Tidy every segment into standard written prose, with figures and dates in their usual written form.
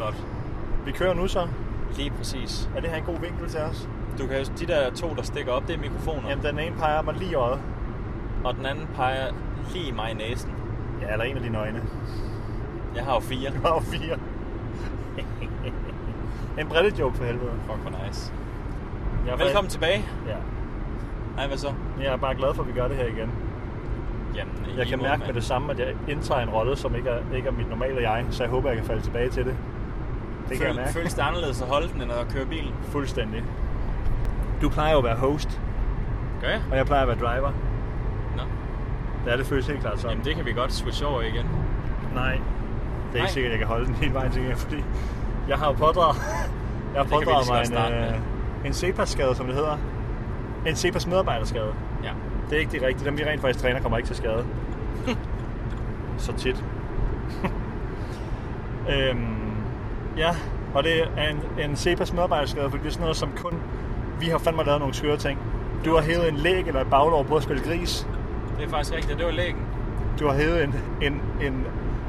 flot. Vi kører nu så. Lige præcis. Er det her en god vinkel til os? Du kan jo, de der to, der stikker op, det er mikrofoner. Jamen, den ene peger mig lige i øjet. Og den anden peger lige mig i næsen. Ja, eller en af dine øjne. Jeg har jo 4. Du har jo 4. En brillejoke for helvede. Fuck, hvor nice. Velkommen tilbage. Ja. Nej, hvad så? Jeg er bare glad for, at vi gør det her igen. Jamen, jeg kan mærke med det samme, at jeg indtager en rolle, som ikke er mit normale jeg, så jeg håber, jeg kan falde tilbage til det. Det kan jeg mærke. Føles det anderledes at holde den, end at køre bilen? Fuldstændig. Du plejer jo at være host. Gør jeg? Og jeg plejer at være driver. Nå. Ja, det føles helt klart sådan. Jamen, det kan vi godt switche over igen. Nej. Det er ikke sikkert, at jeg kan holde den hele vejen til, fordi jeg har pådraget mig en CEPAS-skade, som det hedder. En CEPAS medarbejderskade. Ja. Det er ikke det rigtige. Dem vi rent faktisk træner kommer ikke til skade. Så tit. Ja, og det er en CEPAS medarbejderskade, fordi det er sådan noget, som kun vi har fandme lavet nogle skøre ting. Du har hævet en læg eller et baglov på at spille gris. Det er faktisk rigtigt, det var lægen. Du har hævet en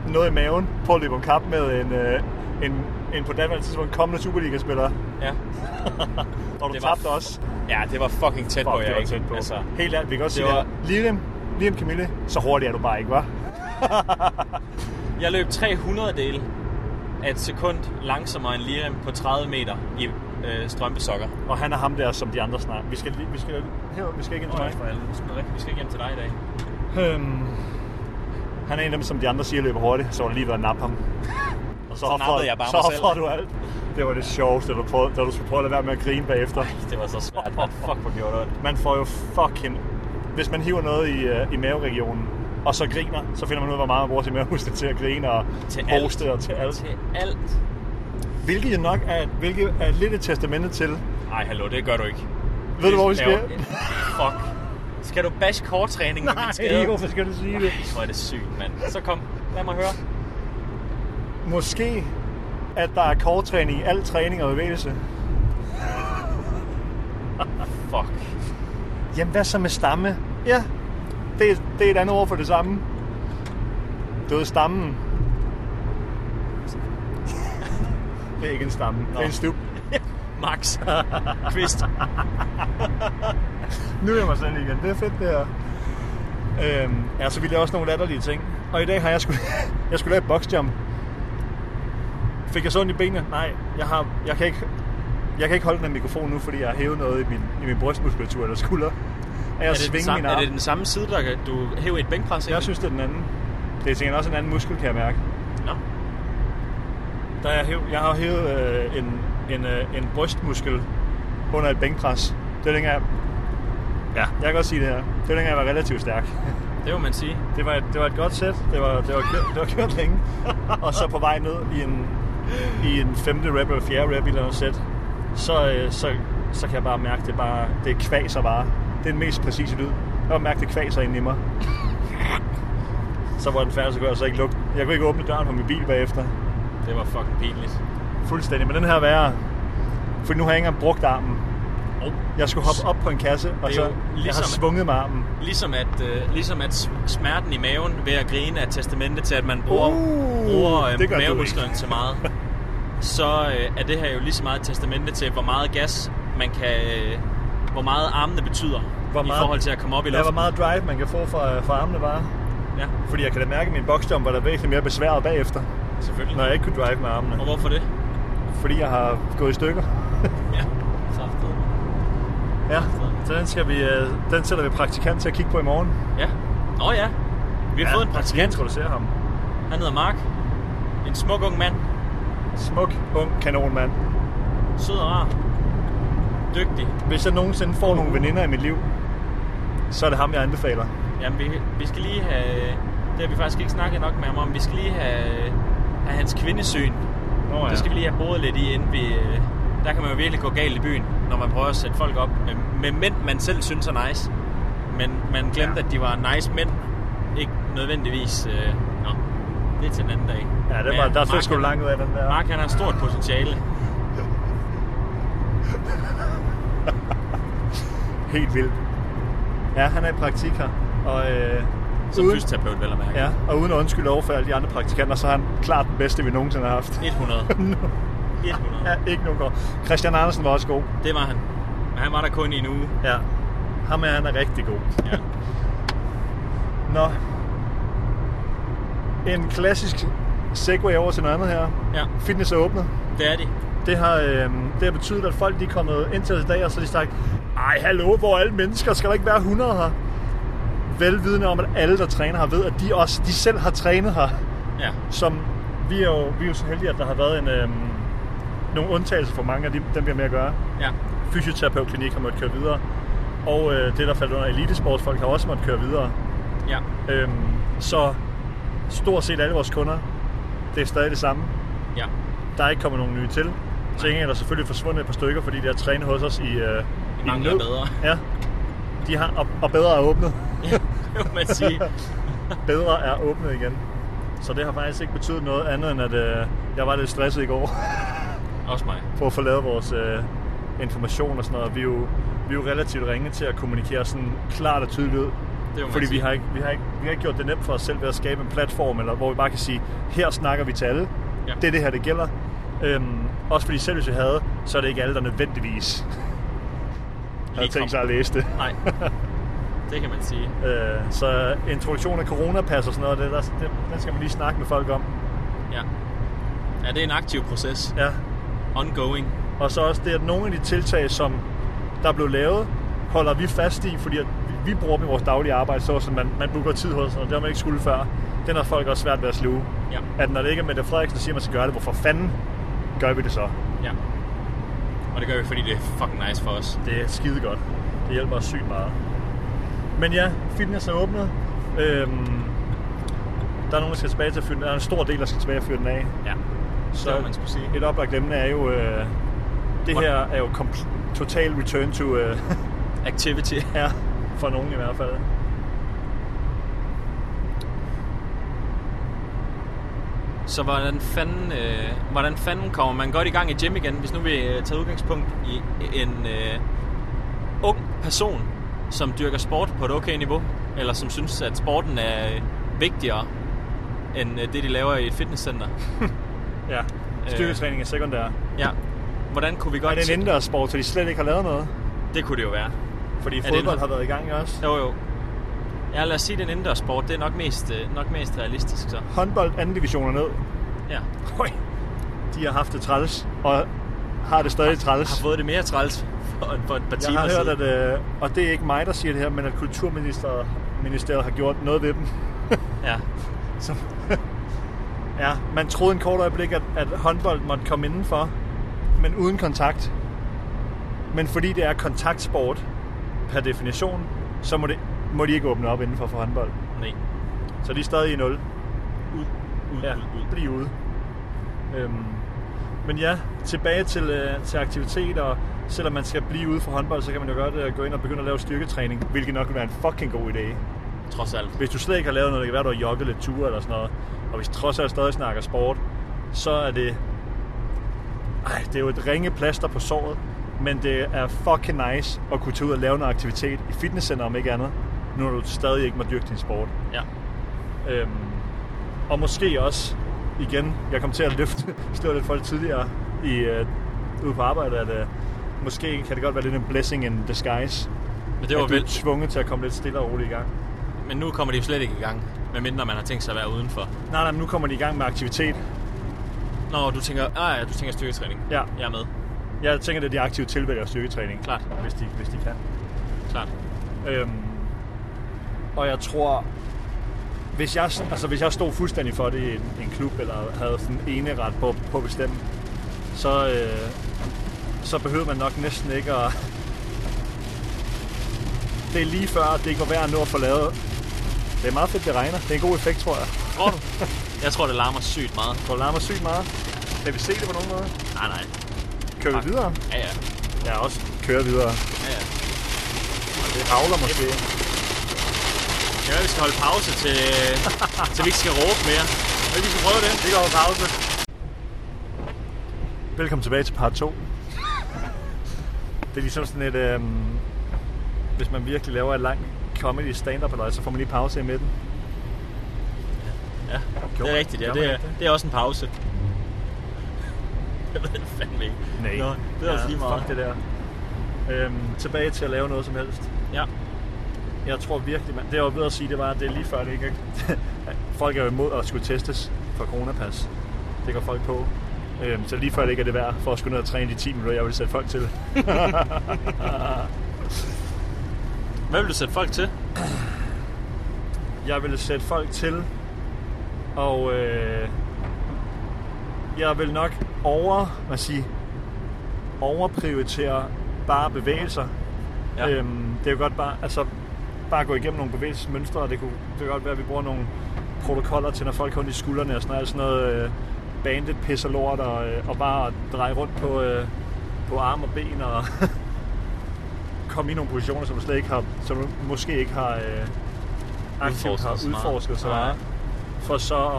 noget i maven på at løbe om kap med en på daværende tidspunkt kommende Superliga-spiller. Ja. Og du tabte også. Ja, det var fucking tæt på, jeg ikke. Altså, helt ærligt, vi kan også sige, var... Liam Camille, så hurtigt er du bare ikke, hva'? Jeg løb 300 af et sekund langsommere end Liam på 30 meter i strømpesokker. Og han er ham der, som de andre snakker. Vi skal ikke hjem til dig. Vi skal ikke hjem til dig i dag. Han er en af dem, som de andre siger løber hurtigt, så var det lige ved at nappe ham. Og så nappede jeg bare mig selv. Så du alt. Det var det sjoveste, da du skulle prøve at lade være med at grine bagefter. Ej, det var så svært. Man, fuck, hvor gjorde det. Man får jo fucking... Hvis man hiver noget i maveregionen, og så griner, så finder man ud af, hvor meget man bruger sin mavemuskler til at grine og hoste og til alt. Til alt. Hvilket jo nok er lidt et testamente til. Nej, hallo, det gør du ikke. Ved du, hvor vi skal? Fuck. Skal du bash core-træning med min skade? Nej, hvorfor skal du sige det? Ej, hvor er det sygt, mand. Så kom, lad mig høre. Måske, at der er core-træning i al træning og bevægelse. Fuck. Jamen, hvad så med stamme? Ja, det er et andet ord for det samme. Du ved, stammen. Det er ikke en stamme. Det er en stup. Max. Kvist. Nu er jeg mig selv igen. Det er fedt, det her. Ja, så vi laver også nogle latterlige ting. Og i dag har jeg skulle lave et boxjump. Fik jeg sådan i benene? Nej, jeg kan ikke holde den mikrofon nu, fordi jeg har hævet noget i min brystmuskulatur eller skulder. Og jeg svinger min arm. Er det den samme side, der du hæver et bænkpres? Jeg synes, det er den anden. Det er sikkert også en anden muskel, kan jeg mærke. Nå. Der jeg har hævet en brystmuskel under et bænkpres. Det er dengang, jeg kan godt sige det her. Det var dengang, jeg var relativt stærk. Det må man sige. Det var et godt sæt. Det var kørt længe. Og så på vej ned i en 5. rep eller 4. rep i noget sæt, så kan jeg bare mærke, det kvaser bare. Det er den mest præcise lyd. Jeg kan mærke, det kvaser ind i mig. Så var den færdig, så kunne jeg så ikke lukke. Jeg kunne ikke åbne døren på min bil bagefter. Det var fucking pinligt. Fuldstændig, men den her værre. For nu har jeg ikke engang brugt armen. Jeg skulle hoppe op på en kasse, og så ligesom, jeg har svunget med armen. Ligesom at smerten i maven ved at grine er et testamente til, at man bruger mavemusklerne til meget. Så er det her jo lige så meget et testamente til, hvor meget gas man kan... hvor meget armene betyder i forhold til at komme op i luften. Ja, hvor meget drive man kan få fra armene bare. Ja. Fordi jeg kan da mærke, at min boxjump var der væsentligt mere besværet bagefter. Selvfølgelig. Når jeg ikke kunne drive med armene. Og hvorfor det? Fordi jeg har gået i stykker. Ja. Ja, så den sætter vi praktikant til at kigge på i morgen. Ja. Nå ja. Vi har fået en praktikant. Jeg introducerer ham. Han hedder Mark. En smuk ung mand. Smuk, ung, kanonmand. Sød og rar. Dygtig. Hvis jeg nogensinde får nogle veninder i mit liv, så er det ham, jeg anbefaler. Jamen, vi skal lige have... Det har vi faktisk ikke snakket nok med ham om. Vi skal lige have hans kvindesyn. Ja. Det skal vi lige have boet lidt i, inden vi... Der kan man jo virkelig gå galt i byen, når man prøver at sætte folk op med mænd, man selv synes er nice. Men man glemte, at de var nice mænd. Ikke nødvendigvis... det er til en anden dag. Ja, det var, der stod sgu langt ud af den der. Mark, han har stort potentiale. Helt vildt. Ja, han er i praktik her. Og Som fysioterapeut, vel at mærke. Ja, og uden at undskylde overfor alle de andre praktikanter, så er han klart den bedste, vi nogensinde har haft. 100. Ja, ikke nogen godt. Christian Andersen var også god. Det var han. Men han var der kun i en uge. Ja. Ham er han er rigtig god. Ja. Nå. En klassisk segway over til noget andet her. Ja. Fitness er åbnet. Det er de. Det har betydet, at folk de er kommet ind til os i dag, og så de sagt, ej, hallo, hvor alle mennesker, skal der ikke være 100 her? Velvidende om, at alle, der træner her, ved, at de også de selv har trænet her. Ja. Som vi er jo så heldige, at der har været en, nogle undtagelser for mange af dem, vi har med at gøre. Ja. Fysioterapeutklinik har måttet køre videre, og det, der faldt under elitesportsfolk, har også måttet køre videre. Ja. Så stort set alle vores kunder, det er stadig det samme. Ja. Der er ikke kommet nogen nye til. Så ingen er der selvfølgelig forsvundet et par stykker, fordi de har trænet hos os i mange nød. Bedre. Ja. De har, og bedre er åbnet. Ja, det må man sige. Bedre er åbnet igen. Så det har faktisk ikke betydet noget andet, end at jeg var lidt stresset i går. Også mig. For at få lavet vores information og sådan noget. Vi er jo relativt ringe til at kommunikere sådan klart og tydeligt. Fordi vi har ikke gjort det nemt for os selv ved at skabe en platform, eller hvor vi bare kan sige, her snakker vi til alle. Ja. Det er det her, det gælder. Også fordi selv hvis vi havde, så er det ikke alle, der nødvendigvis havde tænkt sig at læse det. Nej, det kan man sige. Så introduktion af coronapas og sådan noget, det skal man lige snakke med folk om. Ja. Ja, det er en aktiv proces. Ja. Ongoing. Og så også det, at nogle af de tiltag, som der blev lavet, holder vi fast i, fordi at vi bruger dem i vores daglige arbejde, så som man booker tid hos, og det har man ikke skulle før. Den har folk også svært ved at sluge. Ja. At når det ikke er Mette Frederiksen, der siger, at man skal gøre det, hvorfor fanden gør vi det så? Ja. Og det gør vi, fordi det er fucking nice for os. Det er skide godt. Det hjælper os sygt meget. Men ja, fitness er åbnet. Der er nogen, der skal tilbage til at fyre den. Der er en stor del, der skal tilbage til at fyre den af. Ja. Så det var, man skulle sige. Et oplagt emne er jo... det her er jo total return to... activity. Ja, for nogen i hvert fald. Så hvordan fanden kommer man godt i gang i gym igen, hvis nu vi tager udgangspunkt i en ung person, som dyrker sport på et okay niveau, eller som synes, at sporten er vigtigere end det, de laver i et fitnesscenter? Ja, styrketræning er sekundær. Ja, hvordan kunne vi godt... Er det en indendørs sport, så de slet ikke har lavet noget? Det kunne det jo være. Fordi fodbold har været i gang også? Jo. Ja, lad os sige, det er en indendørs sport. Det er nok mest realistisk, så. Håndbold, 2. division er ned. Ja. Høj. De har haft det træls, og har det stadig træls. Har fået det mere træls for et par timer siden. Jeg har hørt, at, og det er ikke mig, der siger det her, men at Kulturministeriet har gjort noget ved dem. Ja. Så, ja, man troede en kort øjeblik, at håndbold måtte komme indenfor, men uden kontakt. Men fordi det er kontaktsport per definition, så må de ikke åbne op indenfor for håndbold. Nej. Så de er stadig i 0. Ud. De er ude. Men ja, tilbage til aktiviteter. Selvom man skal blive ude for håndbold, så kan man jo godt gå ind og begynde at lave styrketræning, hvilket nok vil være en fucking god idé. Trods alt. Hvis du slet ikke har lavet noget, det kan være, at du har jogget lidt ture eller sådan noget. Og hvis trods alt stadig snakker sport, så er det... Ej, det er jo et ringe plaster på såret. Men det er fucking nice at kunne tage ud og lave noget aktivitet i fitnesscenter, om ikke andet, nu når du stadig ikke må dyrke din sport. Ja. Og måske også, igen, jeg kom til at slå lidt folk tidligere ude på arbejde, at måske kan det godt være lidt en blessing in disguise, men det var at du er tvunget til at komme lidt stille og roligt i gang. Men nu kommer de jo slet ikke i gang, medmindre man har tænkt sig at være udenfor. Nej, men nu kommer de i gang med aktivitet. Nå, du tænker styrketræning. Ja. Jeg er med. Jeg tænker, det er de aktive tilvælger styrketræning. Klart. Hvis de kan. Klart. Og jeg tror, hvis jeg stod fuldstændig for det i en klub, eller havde sådan eneret på at bestemme, så behøver man nok næsten ikke at... Det er lige før, det går værd at nå at få lavet. Det er meget fedt, det regner. Det er en god effekt, tror jeg. Tror du? Jeg tror, det larmer sygt meget. Tror det larmer sygt meget? Kan vi se det på nogen måde? Nej. Kører vi videre? Ja. Jeg også kører videre. Ja. Og det havler måske. Ja, vi skal holde pause til vi ikke skal råbe mere. Vi skal prøve det. Vi kan holde pause. Velkommen tilbage til part 2. Det er ligesom sådan et... hvis man virkelig laver et langt comedy stand-up, så får man lige pause i midten. Det er rigtigt, ja. Det er også en pause. Jeg ved det fandme ikke. Nej. Nå, det er også lige meget. Fuck det der. Tilbage til at lave noget som helst. Ja. Jeg tror virkelig, man, det jeg var ved at sige, det var, at det er lige før, det ikke folk er jo imod at skulle testes for coronapas. Det går folk på. Så lige før det ikke er det værd for at skulle ned og træne de 10 minutter, jeg vil sætte folk til. Hvad vil du sætte folk til? Jeg vil sætte folk til, og jeg vil nok overprioritere bare bevægelser. Ja. Det er jo godt bare gå igennem nogle bevægelsesmønstre, og det kan godt være, at vi bruger nogle protokoller til, når folk har ondt i skuldrene og sådan noget bandet, pisse og lort, og bare dreje rundt på arm og ben, og komme i nogle positioner, som du måske ikke har aktivt har udforsket så meget. For så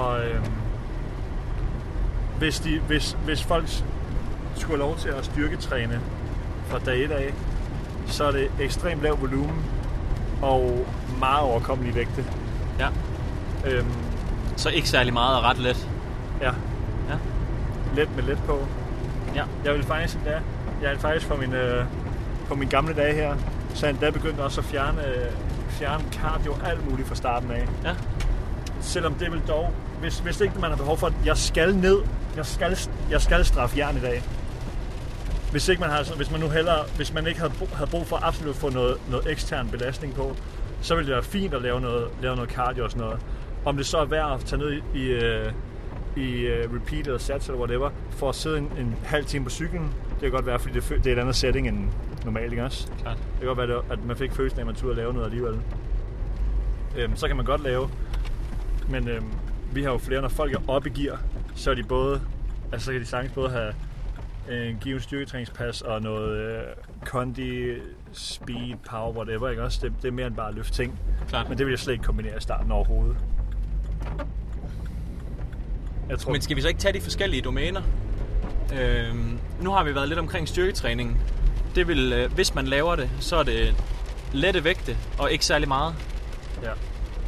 hvis folk skulle have lov til at styrketræne fra dag 1 af, så er det ekstremt lav volumen og meget overkommelige vægte. Ja. Så ikke særlig meget og ret let. Ja. Let med let på. Ja. Jeg vil faktisk på mine gamle dage her, så endda begyndte også at fjerne cardio alt muligt fra starten af. Ja. Selvom det vil dog, hvis ikke man har behov for, at jeg skal straffe jern i dag. Hvis man ikke havde brug for absolut at få noget ekstern belastning på, så ville det være fint at lave noget cardio og sådan noget. Om det så er værd at tage ned i repeat eller sats eller whatever, for at sidde en halv time på cyklen, det kan godt være, fordi det er et andet setting end normalt, ikke også? Klart. Det kan godt være, at man fik følelsen af, at man turde lave noget alligevel. Så kan man godt lave, men vi har jo flere, når folk er oppe i gear, så er de så kan de sagtens både have en given styrketræningspas og noget kondi, speed, power, whatever, ikke også? Det er mere end bare at løfte ting. Klart. Men det vil jeg slet ikke kombinere i starten overhovedet. Men skal vi så ikke tage de forskellige domæner? Nu har vi været lidt omkring styrketræningen. Det vil, hvis man laver det, så er det lette vægte og ikke særlig meget. Ja.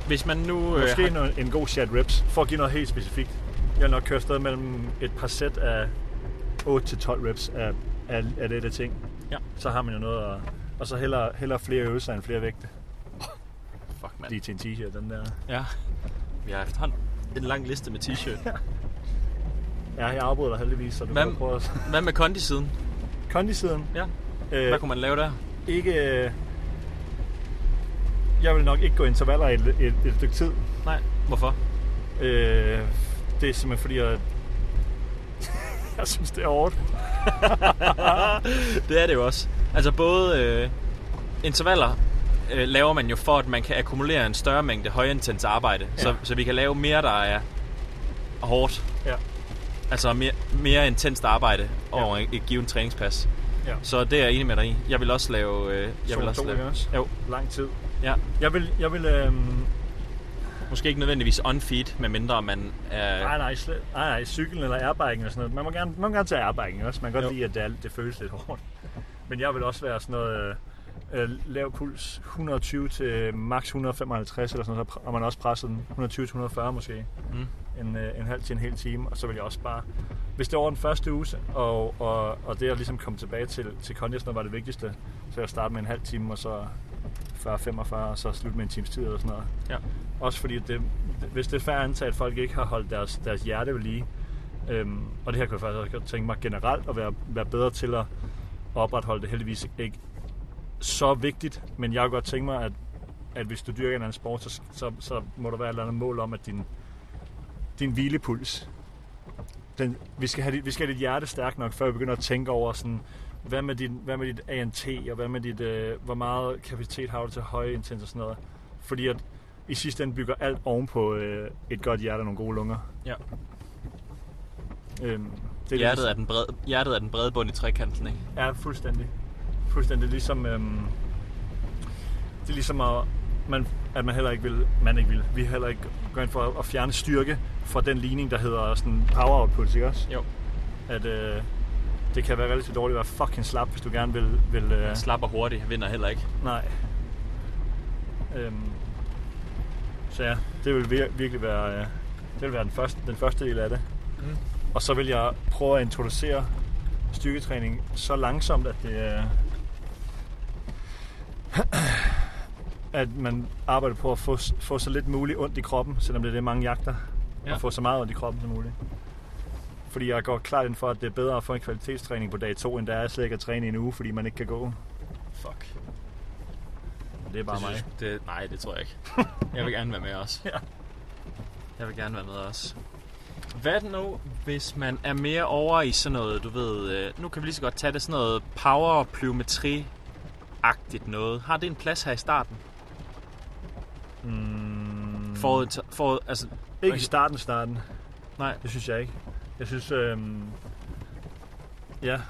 Hvis man nu måske en god chat reps, for at give noget helt specifikt. Jeg vil nok køre afsted mellem et par sæt af 8-12 reps af det der ting. Ja. Så har man jo noget at... Og så hellere flere øvelser end flere vægte. Fuck, man. Lige til en t-shirt, den der. Ja. Vi har efterhånden en lang liste med t-shirt. Ja, jeg afbryder dig heldigvis, så du kan prøve at... Hvad med kondisiden? Kondisiden? Ja. Hvad kunne man lave der? Jeg vil nok ikke gå intervaller i et stykke tid. Nej. Hvorfor? Det er simpelthen fordi, jeg synes, det er hårdt. Det er det jo også. Altså både intervaller laver man jo for, at man kan akkumulere en større mængde højintens arbejde. Ja. Så vi kan lave mere, der er hårdt. Ja. Altså mere intenst arbejde over et givet træningspas. Ja. Så det er jeg enig med dig i. Jeg vil også lave... Jo. Lang tid. Ja. Jeg vil måske ikke nødvendigvis on-feed, medmindre man er... Nej, cyklen eller airbiken eller sådan noget. Man må gerne tage airbiken også. Man kan godt lide, at det føles lidt hårdt. Men jeg vil også være sådan noget... lav puls 120 til max 155 eller sådan noget, og man også presset den 120-140 måske en halv til en hel time, og så vil jeg også bare, hvis det var den første uge, og det at ligesom komme tilbage til kondiserne var det vigtigste, så jeg startede med en halv time, og så 40-45, og så slutte med en times tid eller sådan noget. Ja. Også fordi, hvis det er færre antaget, at folk ikke har holdt deres hjerte ved lige, og det her kan jeg faktisk tænke mig generelt at være bedre til at opretholde det, heldigvis ikke så vigtigt, men jeg kunne godt tænke mig, at hvis du dyrker en anden sport, så må der være et eller andet mål om, at din hvilepuls, vi skal have dit hjerte stærkt nok, før vi begynder at tænke over sådan, hvad med dit ANT, og hvad med dit, hvor meget kapacitet har du til høje intens og sådan noget. Fordi at i sidste ende bygger alt ovenpå et godt hjerte og nogle gode lunger. Ja. Hjertet er den brede bund i trekanten, ikke? Ja, fuldstændig ligesom det er ligesom at man heller ikke vil vi heller ikke går ind for at fjerne styrke fra den ligning der hedder sådan power output, ikke også? Jo. At det kan være relativt dårligt at være fucking slap, hvis du gerne vil slap og hurtigt vinder heller ikke. Nej. Så ja, det vil virkelig være Det vil være den første del af det. Mm. Og så vil jeg prøve at introducere styrketræning så langsomt, at det er at man arbejder på at få så lidt muligt ondt i kroppen, selvom det er det mange jagter, og få så meget ondt i kroppen som muligt. Fordi jeg går klart ind for, at det er bedre at få en kvalitetstræning på dag 2, end der er slet ikke at træne i en uge, fordi man ikke kan gå. Fuck. Det er bare mig. Nej, det tror jeg ikke. Jeg vil gerne være med også. Ja. Jeg vil gerne være med også. Hvad nu, hvis man er mere over i sådan noget, du ved, nu kan vi lige så godt tage det, sådan noget power plyometri-agtigt noget. Har det en plads her i starten? Mm. For altså... Ikke i starten. Nej. Det synes jeg ikke. Jeg synes, ja,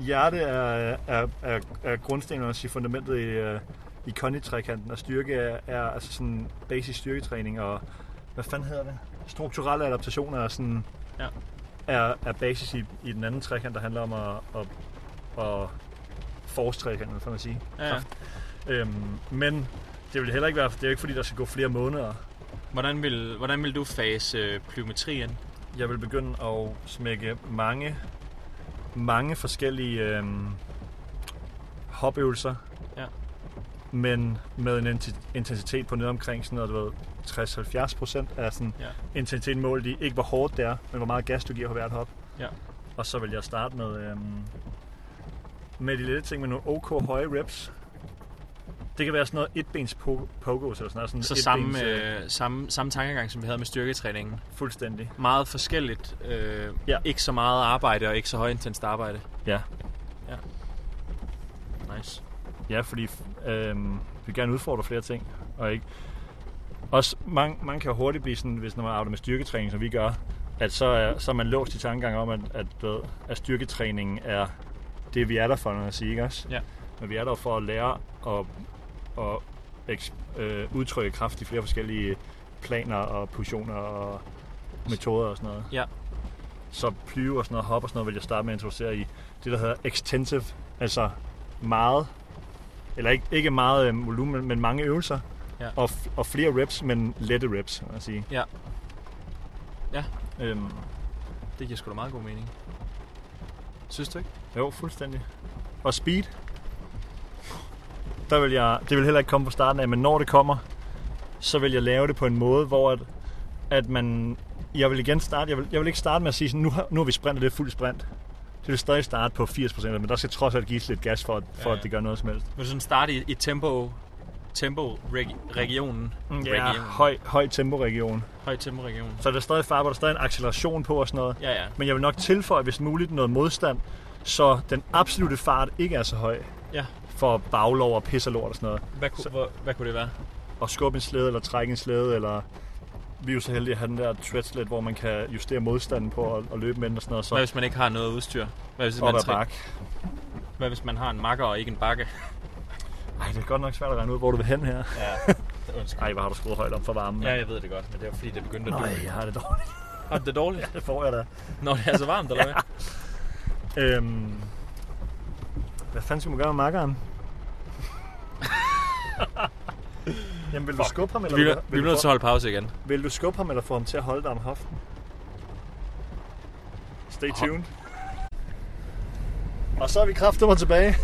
hjerte er grundstenen, og sige fundamentet i Connie-trekanten, og styrke er altså sådan basic styrketræning, og hvad fanden hedder det? Strukturelle adaptationer er sådan, ja, er basis i den anden trekant, der handler om at force-trekanten, kan man sige. Ja. Men det vil heller ikke være, det er jo ikke fordi, der skal gå flere måneder. Hvordan vil du fase plyometrien? Jeg vil begynde at smække mange forskellige hopøvelser, ja, men med en intensitet på ned omkring sådan noget, du ved, 60-70% af sådan, ja, intensiteten målt i, ikke hvor hårdt det er, men hvor meget gas du giver for hvert hop. Ja. Og så vil jeg starte med de lille ting med nogle OK høje reps. Det kan være sådan noget etbens pogos eller sådan noget. Sådan så samme tankegang, som vi havde med styrketræningen. Fuldstændig. Meget forskelligt. Ja. Ikke så meget arbejde og ikke så højintenst arbejde. Ja. Ja. Nice. Ja, fordi vi gerne udfordrer flere ting. Og ikke... Også mange kan hurtigt blive sådan, hvis når man arbejder med styrketræning, som vi gør, at så er man låst i tankegang om, at styrketræningen er det, vi er der for, når man siger, ikke også? Ja. Men vi er der for at lære og udtrykke kraft i flere forskellige planer og positioner og metoder og sådan noget. Ja. Så plyo og sådan noget, hop og sådan noget, vil jeg starte med at introducere i det, der hedder extensive, altså meget, eller ikke meget volumen, men mange øvelser, ja, og flere reps, men lette reps, kan man sige. Ja. Ja. Det giver sgu da meget god mening. Synes du ikke? Jo, fuldstændig. Og speed. Det vil heller ikke komme på starten af, men når det kommer, så vil jeg lave det på en måde, hvor at man... Jeg vil ikke starte med at sige, sådan, nu har vi sprintet, det er fuld sprint. Det vil stadig starte på 80%, men der skal trods alt gives lidt gas for at det gør noget som helst. Vil du sådan starte i tempo-regionen? Ja, høj tempo-region. Så der er stadig fart, hvor der er stadig en acceleration på og sådan noget. Ja, ja. Men jeg vil nok tilføje, hvis muligt, noget modstand, så den absolute fart ikke er så høj. Ja. For baglov og pisselort og sådan noget. Hvad kunne det være? At skubbe en slæde, eller trække en slæde, eller... Vi er jo så heldige at have den der treadsled, hvor man kan justere modstanden på og løbe med den og sådan noget. Så... Hvad hvis man ikke har noget udstyr? Hvad hvis man har en makker og ikke en bakke? Ej, det er godt nok svært at regne ud, hvor du vil hen her. Ja, ej, hvor har du skruet højt op for varmen. Ja, jeg ved det godt, men det er fordi, det begyndte at dø. Nej, jeg har det dårligt. Har det dårligt? Ja, det får jeg da. Når det er så varmt, eller hvad? Hvad fanden skal man gøre med makkeren? Jamen, vil du skubbe ham, eller... Vi bliver nødt til at holde pause igen. Vil du skubbe ham, eller få ham til at holde dig om hoften? Stay tuned. Og så er vi kraftedeme tilbage.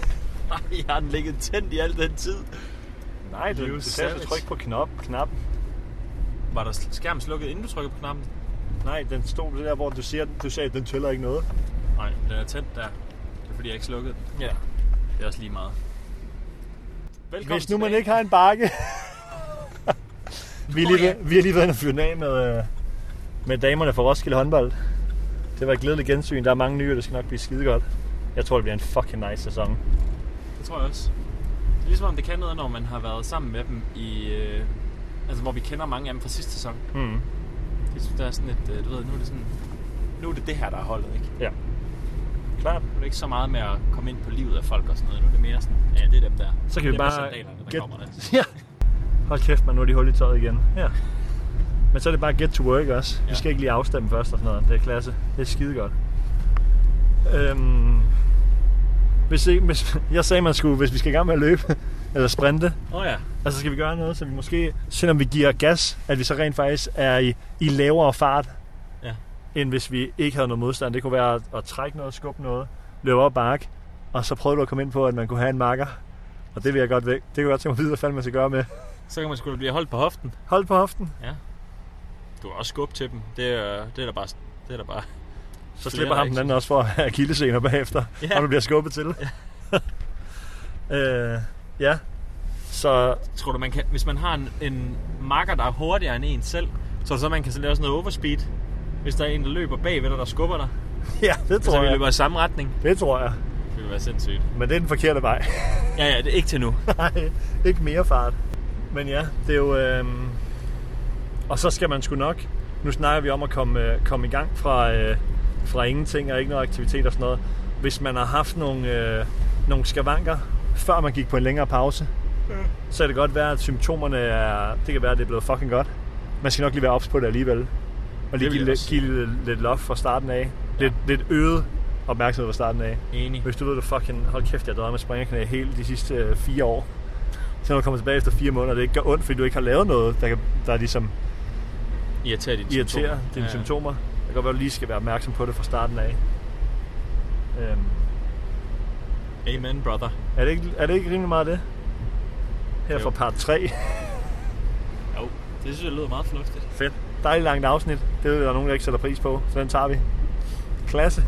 Ej, jeg har den ligget tændt i al den tid. Nej, du sagde, du trykke på knappen. Var der skærmen slukket, inden du trykkede på knappen? Nej, den stod der, hvor du sagde, at den tæller ikke noget. Nej, den er tændt der. Det er fordi, jeg ikke slukkede den. Ja, det er også lige meget. Velkommen hvis nu tilbage. Man ikke har en bakke. vi har lige været inde og fyret af med damerne fra Roskilde håndbold. Det var et glædeligt gensyn. Der er mange nye, og det skal nok blive skidegodt. Jeg tror, det bliver en fucking nice sæson. Det tror jeg også. Det er ligesom om det kan noget, når man har været sammen med dem i... altså, hvor vi kender mange af dem fra sidste sæson. Mm. Der er sådan et... Du ved, nu er det her, der er holdet, ikke? Ja. Klart. Det er ikke så meget med at komme ind på livet af folk og sådan noget. Nu er det mere sådan, ja, det er dem der. Så kan vi bare... Ja. Hold kæft, man, nu er de hul i tøjet igen. Ja. Men så er det bare get to work også. Ja. Vi skal ikke lige afstemme først og sådan noget. Det er klasse. Det er skidegodt. Hvis jeg sagde, man skulle, hvis vi skal i gang med at løbe, eller sprinte. Oh ja. Altså skal vi gøre noget, så vi måske, selvom vi giver gas, at vi så rent faktisk er i lavere fart, ja, end hvis vi ikke havde noget modstand. Det kunne være at trække noget, skubbe noget, løbe op bakke, og så prøvede du at komme ind på, at man kunne have en marker. Og det vil jeg godt væk. Det kan jeg godt tænke mig, hvad fanden man skal gøre med. Så kan man sgu blive holdt på hoften. Holdt på hoften? Ja. Du har også skub til dem. Det er der bare. Så slipper ham den anden også for akillesener bagefter, ja, og du bliver skubbet til. Ja. Ja. Så tror du, man kan, hvis man har en marker, der er hurtigere end en selv, så man kan lave sådan noget overspeed, hvis der er en, der løber bagved dig, der skubber dig. Ja, det tror jeg. Så vi løber i samme retning. Det tror jeg. Det ville være sindssygt. Men det er den forkerte vej. Ja, det er ikke til nu. Nej, ikke mere fart. Men ja, det er jo... Og så skal man sgu nok... Nu snakker vi om at komme i gang fra ingenting og ikke noget aktivitet og sådan noget. Hvis man har haft nogle skavanker, før man gik på en længere pause, så er det godt være, at symptomerne er... Det kan være, at det er blevet fucking godt. Man skal nok lige være ops på det alligevel. Og lige give lidt loft fra starten af. Ja. Lidt øget opmærksomhed fra starten af. Enig. Hvis du ved, at fucking... Hold kæft, jeg døde med springerknæ hele de sidste 4 år. Så når du kommer tilbage efter 4 måneder, det ikke gør ondt, fordi du ikke har lavet noget, der ligesom irriterer dine symptomer. Det kan godt være, at du lige skal være opmærksom på det fra starten af. Amen, brother. Er det ikke rimelig meget det? Her fra part 3. Jo, det synes jeg lyder meget fornuftigt. Fedt. Dejligt langt afsnit. Det er der nogen, der ikke sætter pris på, så den tager vi. Klasse.